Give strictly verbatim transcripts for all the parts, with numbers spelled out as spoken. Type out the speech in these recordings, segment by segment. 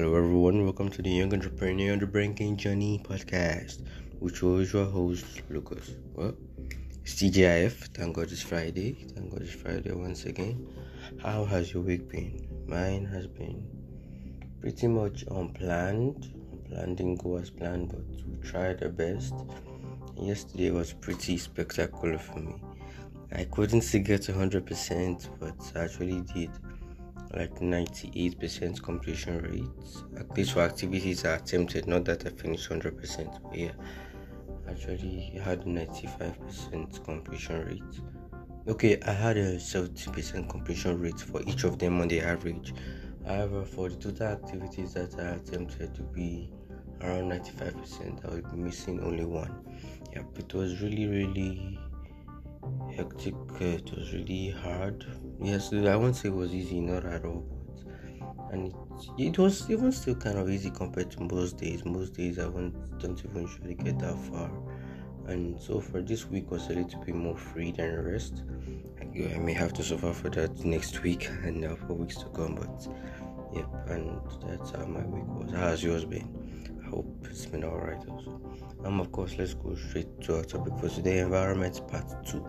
Hello everyone, welcome to the Young Entrepreneur on the Breaking Journey podcast, which was your host Lucas. Well, it's T G I F, thank God it's Friday, thank God it's Friday once again. How has your week been? Mine has been pretty much unplanned. Unplanned didn't go as planned, but we tried our best. Yesterday was pretty spectacular for me. I couldn't still get one hundred percent, but I actually did like ninety-eight percent completion rates, at least for activities I attempted. Not that I finished one hundred percent, but yeah, actually I had ninety-five percent completion rate. Okay, I had a seventy percent completion rate for each of them on the average. However, for the total activities that I attempted to be around ninety-five percent, I would be missing only one. Yeah, it was really really hectic. It was really hard. Yes, I won't say it was easy, not at all, but and it, it was even still kind of easy compared to most days. Most days I won't, don't even usually get that far, and so for this week was a little bit more free than the rest. I, I may have to suffer for that next week and uh, for weeks to come, but yep, and that's how my week was. How's yours been? I hope it's been alright also. Um, of course, let's go straight to our topic for today, environment part two.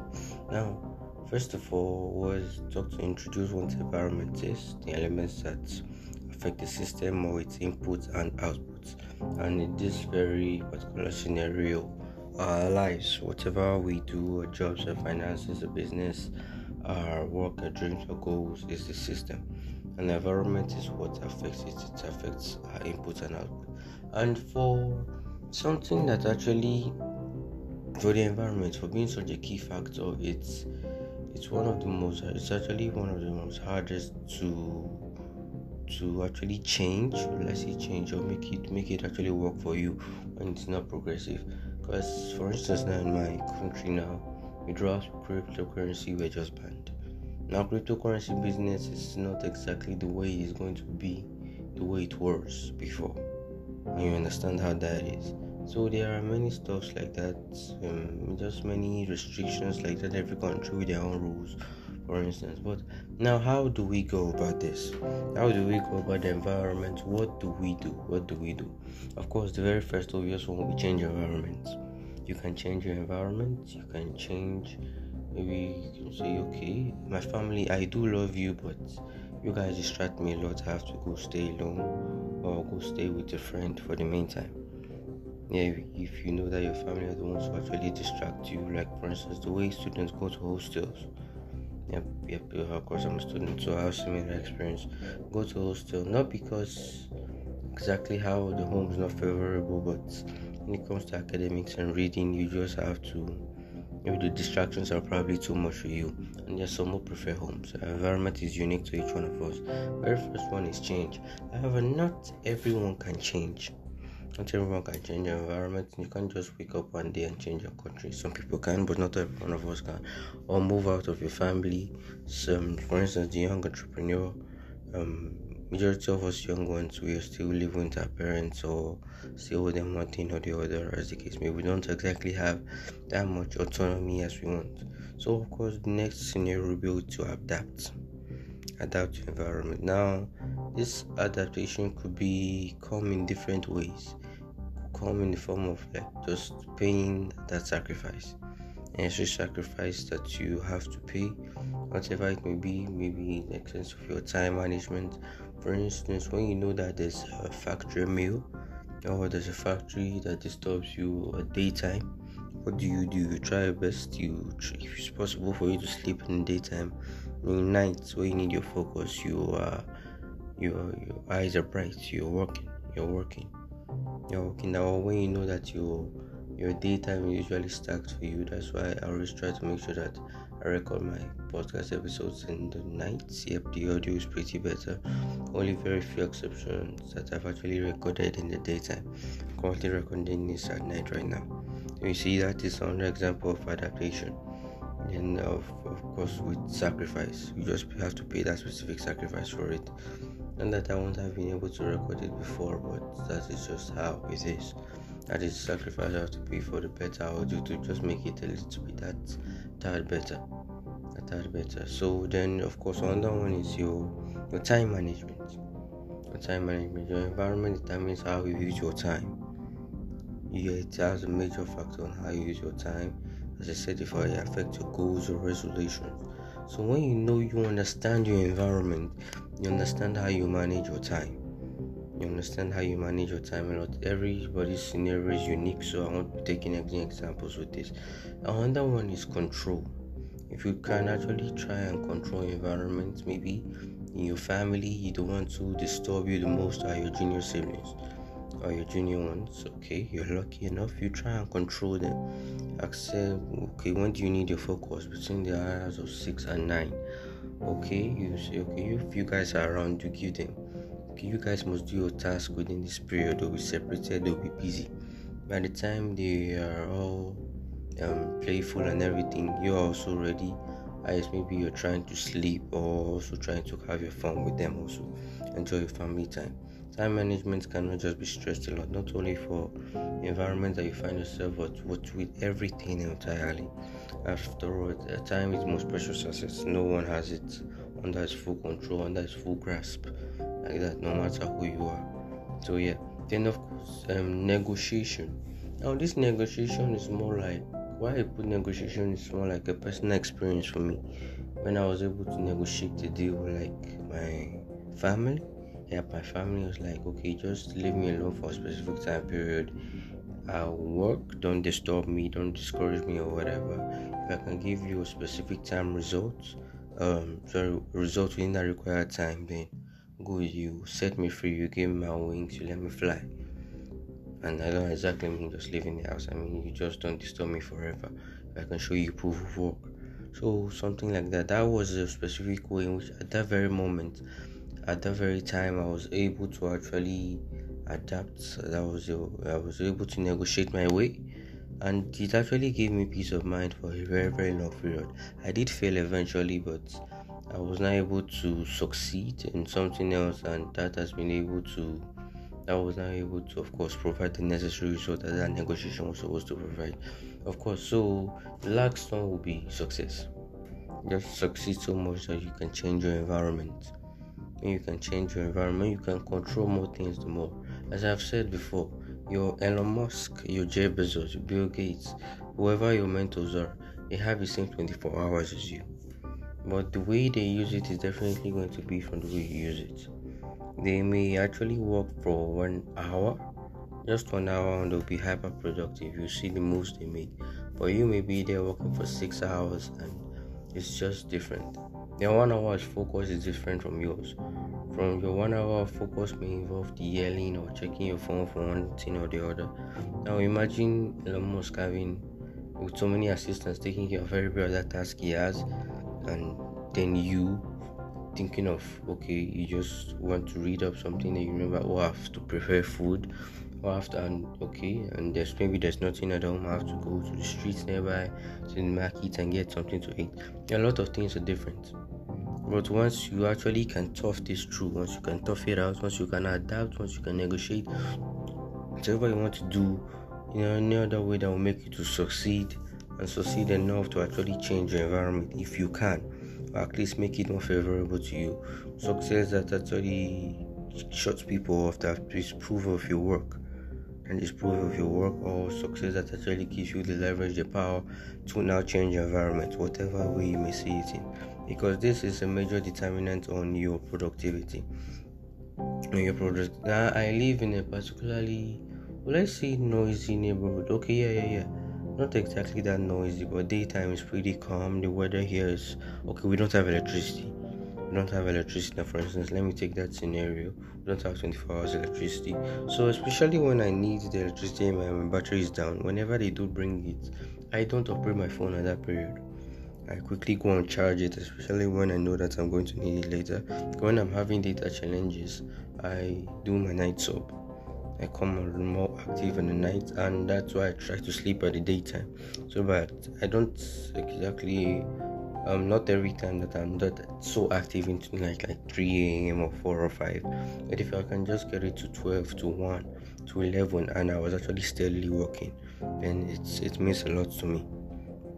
Now, first of all, was talk to introduce what environment is, the elements that affect the system or its inputs and outputs. And in this very particular scenario, our lives, whatever we do, our jobs, our finances, our business, our work, our dreams, our goals, is the system. And the environment is what affects it. It affects our inputs and output. And for something that actually, for the environment, for being such a key factor, it's it's one of the most. It's actually one of the most hardest to to actually change. Let's say change or make it make it actually work for you when it's not progressive. Because for instance, now in my country now, withdrawals from cryptocurrency were just banned. Now, cryptocurrency business is not exactly the way it's going to be, the way it was before. And you understand how that is. So there are many stuffs like that, um, just many restrictions like that. Every country with their own rules, for instance. But now, how do we go about this? How do we go about the environment? What do we do? What do we do? Of course, the very first obvious one will be change environment. You can change your environment. You can change. Maybe you can say, okay, my family, I do love you, but you guys distract me a lot. I have to go stay alone or go stay with a friend for the meantime. Yeah, if, if you know that your family are the ones who actually distract you, like for instance, the way students go to hostels. Yep, yep, of course, I'm a student, so I have similar experience. Go to hostel, not because exactly how the home is not favorable, but when it comes to academics and reading, you just have to. Maybe the distractions are probably too much for you, and there's some who prefer homes. Our environment is unique to each one of us. Very first one is change. However, not everyone can change. Not everyone can change your environment. You can't just wake up one day and change your country. Some people can, but not every one of us can. Or move out of your family. Some, for instance, the young entrepreneur. Um, majority of us young ones, we are still living with our parents or still with them one thing or the other, as the case may be. We don't exactly have that much autonomy as we want. So of course, the next scenario will be to adapt adapt to environment. Now, this adaptation could be come in different ways. Could come in the form of like just paying that sacrifice, and extra sacrifice that you have to pay, whatever it may be. Maybe in the extent of your time management. For instance, when you know that there's a factory meal or there's a factory that disturbs you at daytime, what do you do? You try your best. You, if it's possible for you to sleep in the daytime, in nights where you need your focus, you are, your your eyes are bright. You're working. You're working. You're working. Now, when you know that your your daytime is usually stacked for you, that's why I always try to make sure that I record my podcast episodes in the nights. Yep, the audio is pretty better. Only very few exceptions that I've actually recorded in the daytime. Currently recording this at night right now. You see, that is another example of adaptation. And of, of course, with sacrifice, you just have to pay that specific sacrifice for it. And that I won't have been able to record it before, but that is just how it is. That is sacrifice I have to pay for the better audio to just make it a little bit that that better. That better. So then, of course, another one is your your time management. But time management. Your environment determines how you use your time. It has a major factor on how you use your time. As I said before, it affects your goals or resolutions. So when you know you understand your environment, you understand how you manage your time. You understand how you manage your time, and not everybody's scenario is unique, so I want to take in examples with this. Another one is control. If you can actually try and control your environment, maybe in your family, you don't want to disturb you the most are your junior siblings or your junior ones. Okay, you're lucky enough, you try and control them. Accept, okay, when do you need your focus? Between the hours of six and nine. Okay, you say, okay, if you guys are around, you give them. Okay, you guys must do your task within this period. They'll be separated, they'll be busy. By the time they are all um, playful and everything, you're also ready. As maybe you're trying to sleep or also trying to have your fun with them, also enjoy your family time. Time management cannot just be stressed a lot, not only for environment that you find yourself but with everything entirely. After all, time is the most precious asset. No one has it under his full control, under his full grasp, like that, no matter who you are. So yeah, then of course um, negotiation. Now this negotiation is more like, why I put negotiation is more like a personal experience for me. When I was able to negotiate the deal with like my family, yeah, my family was like, okay, just leave me alone for a specific time period. I'll work, don't disturb me, don't discourage me or whatever. If I can give you a specific time result, um, sorry, result within that required time, then good, you set me free, you gave me my wings, you let me fly. And I don't exactly mean just leaving the house. I mean, you just don't disturb me forever. If I can show you proof of work. So something like that. That was a specific way in which at that very moment, at that very time, I was able to actually adapt. That was a, I was able to negotiate my way. And it actually gave me peace of mind for a very, very long period. I did fail eventually, but I was not able to succeed in something else. And that has been able to... I was not able to, of course, provide the necessary result that that negotiation was supposed to provide. Of course, so the last one will be success. Just succeed so much that you can change your environment. When you can change your environment, you can control more things the more. As I've said before, your Elon Musk, your Jeff Bezos, your Bill Gates, whoever your mentors are, they have the same twenty-four hours as you. But the way they use it is definitely going to be from the way you use it. They may actually work for one hour, just one hour, and they'll be hyper productive. You see the moves they make, but you may be there working for six hours, and it's just different. Their one hour focus is different from yours. From your one hour focus may involve the yelling or checking your phone for one thing or the other. Now imagine Elon Musk having with so many assistants taking care of every other task he has, and then you. Thinking of, okay, you just want to read up something and you remember, oh, I have to prepare food, oh, I have to, and okay, and there's maybe there's nothing at home, I have to go to the streets nearby, to the market and get something to eat. A lot of things are different, but once you actually can tough this through, once you can tough it out, once you can adapt, once you can negotiate, whatever you want to do, you know, any other way that will make you to succeed and succeed enough to actually change your environment if you can. At least make it more favorable to you. Success that actually shuts people off, that is proof of your work, and is proof of your work, or success that actually gives you the leverage, the power to now change your environment, whatever way you may see it in. Because this is a major determinant on your productivity. On your product. Now, I live in a particularly, well, let's say noisy neighborhood. Okay, yeah, yeah, yeah. Not exactly that noisy, but daytime is pretty calm. The weather here is okay. We don't have electricity. We don't have electricity. Now, for instance, let me take that scenario. We don't have twenty-four hours electricity. So, especially when I need the electricity and my battery is down, whenever they do bring it, I don't operate my phone at that period. I quickly go and charge it, especially when I know that I'm going to need it later. When I'm having data challenges, I do my night sub. I come more active in the night, and that's why I try to sleep at the daytime. So, but I don't exactly, um, not every time that I'm not so active into night, like three a.m. or four or five. But if I can just get it to twelve, to one, to eleven, and I was actually steadily working, then it's, it means a lot to me.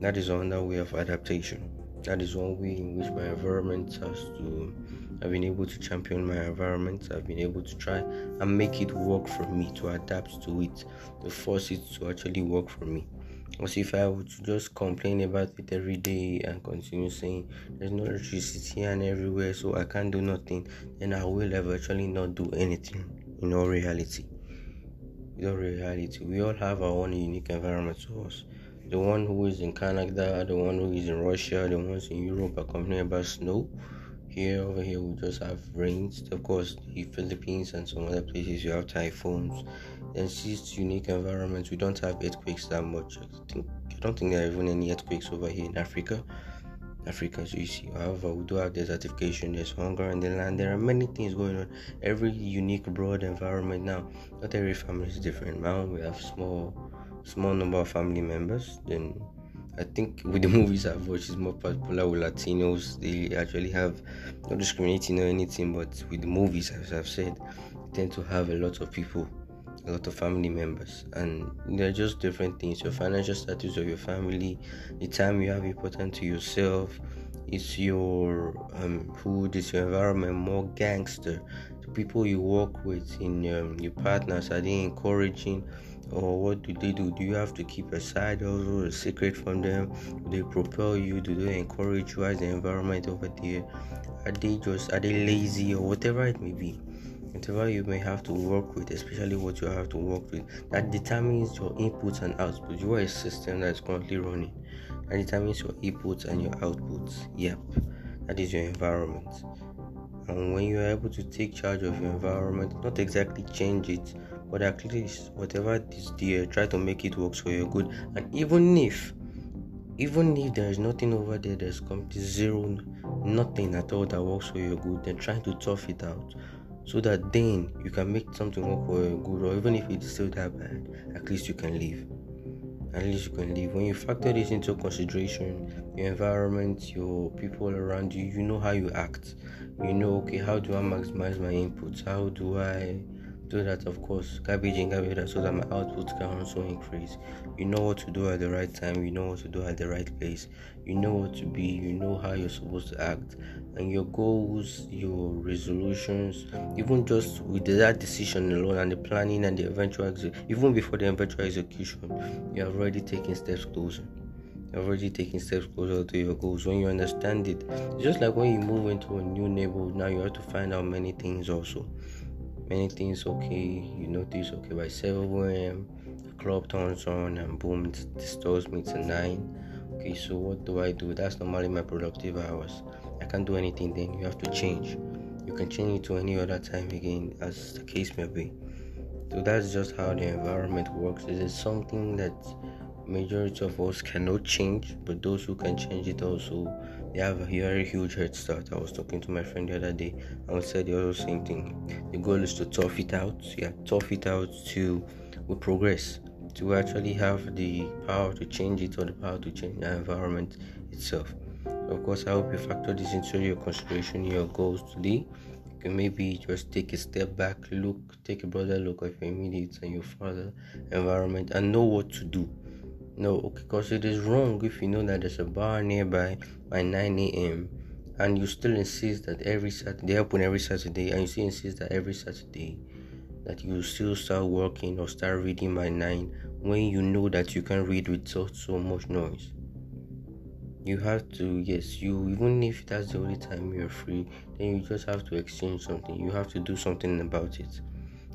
That is another way of adaptation. That is one way in which my environment has to. I've been able to champion my environment. I've been able to try and make it work for me, to adapt to it, to force it to actually work for me. Because if I would just complain about it every day and continue saying there's no electricity and everywhere, so I can't do nothing, then I will eventually not do anything. In all reality, in all reality, we all have our own unique environment to us. The one who is in Canada, the one who is in Russia, the ones in Europe are complaining about snow. Here, over here, we just have rains. Of course, the Philippines and some other places, you have typhoons. And it's unique environments. We don't have earthquakes that much. I, think, I don't think there are even any earthquakes over here in Africa. Africa, so you see. However, we do have desertification. There's hunger in the land. There are many things going on. Every unique, broad environment now. Not every family is different. Now we have small, small number of family members. Then I think with the movies I've watched, it's more popular with Latinos. They actually have, not discriminating or anything, but with the movies, as I've said, they tend to have a lot of people, a lot of family members, and they're just different things. Your financial status of your family, the time you have important to yourself, it's your um, food, it's your environment, more gangster. The people you work with, in um, your partners, are they encouraging? Or what do they do? Do you have to keep a side also, a secret from them? Do they propel you? Do they encourage you? As the environment over there, are they just are they lazy, or whatever it may be, whatever you may have to work with, especially what you have to work with, that determines your inputs and outputs. You are a system that is currently running. That determines your inputs and your outputs. Yep, that is your environment. And when you are able to take charge of your environment, not exactly change it, but at least whatever is there, try to make it work for your good. And even if, even if there is nothing over there, there's completely zero, nothing at all that works for your good, then try to tough it out, so that then you can make something work for your good. Or even if it's still that bad, at least you can live. At least you can live. When you factor this into consideration, your environment, your people around you, you know how you act. You know, okay, how do I maximize my inputs? How do I do that? Of course, garbage in, garbage out, so that my outputs can also increase. You know what to do at the right time. You know what to do at the right place. You know what to be. You know how you're supposed to act. And your goals, your resolutions, even just with that decision alone and the planning and the eventual execution, even before the eventual execution, you have already taken steps closer. You're already taking steps closer to your goals. When you understand it, it's just like when you move into a new neighborhood, now you have to find out many things also. Many things, okay, you notice, okay, by seven a.m., the club turns on and boom, the stores meet at nine. Okay, so what do I do? That's normally my productive hours. I can't do anything then. You have to change. You can change it to any other time again, as the case may be. So that's just how the environment works. It is something that majority of us cannot change, but those who can change it also, they have a very huge head start. I was talking to my friend the other day and we said the other same thing. The goal is to tough it out. Yeah, tough it out till we progress, till we actually have the power to change it, or the power to change our environment itself. Of course, I hope you factor this into your consideration, your goals today. You can maybe just take a step back, look, take a broader look at your immediate and your further environment, and know what to do. No, because it is wrong if you know that there's a bar nearby by nine a.m. and you still insist that every Saturday, they open every Saturday, and you still insist that every Saturday that you still start working or start reading by nine, when you know that you can read without so much noise. You have to, yes, you, even if that's the only time you're free, then you just have to exchange something. You have to do something about it.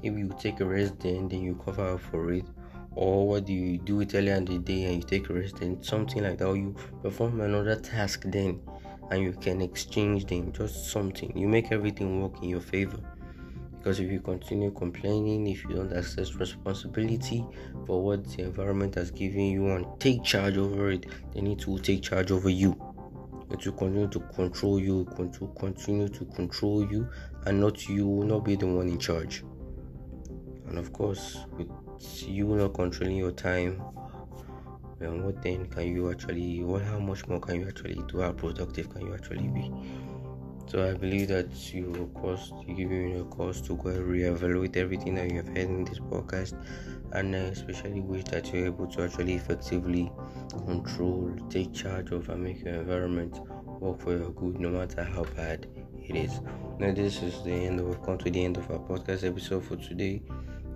If you take a rest then, then you cover up for it. Or what do you do it earlier in the day and you take a rest then, something like that. Or you perform another task then, and you can exchange then, just something. You make everything work in your favor. Because if you continue complaining, if you don't accept responsibility for what the environment has given you and take charge over it, then it will take charge over you. It will continue to control you, control, continue to control you, and not you will not be the one in charge. And of course, with you not controlling your time, then what then can you actually, what, how much more can you actually do? How productive can you actually be? So I believe that you, of course, you give you your course to go and re-evaluate everything that you have heard in this podcast, and I especially wish that you're able to actually effectively control, take charge of, and make your environment work for your good, no matter how bad it is. Now, this is the end of, we've come to the end of our podcast episode for today.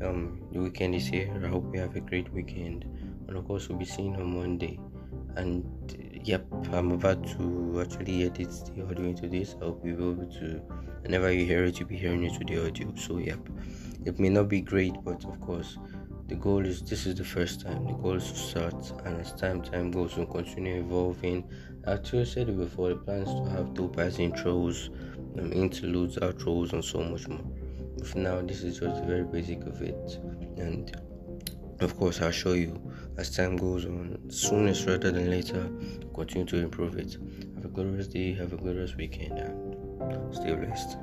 Um, the weekend is here. I hope you have a great weekend, and of course, we'll be seeing on Monday. And yep, I'm about to actually edit the audio into this. I hope you will be able to, whenever you hear it, you'll be hearing it with the audio. So yep, it may not be great, but of course, the goal is, this is the first time, the goal is to start, and as time time goes, we'll continue evolving. I actually said it before, the plan is to have two passing intros, um, interludes, outros, and so much more. For now, this is just the very basic of it, and of course, I'll show you as time goes on, soonest rather than later, continue to improve it. Have a glorious day, have a glorious weekend, and stay blessed.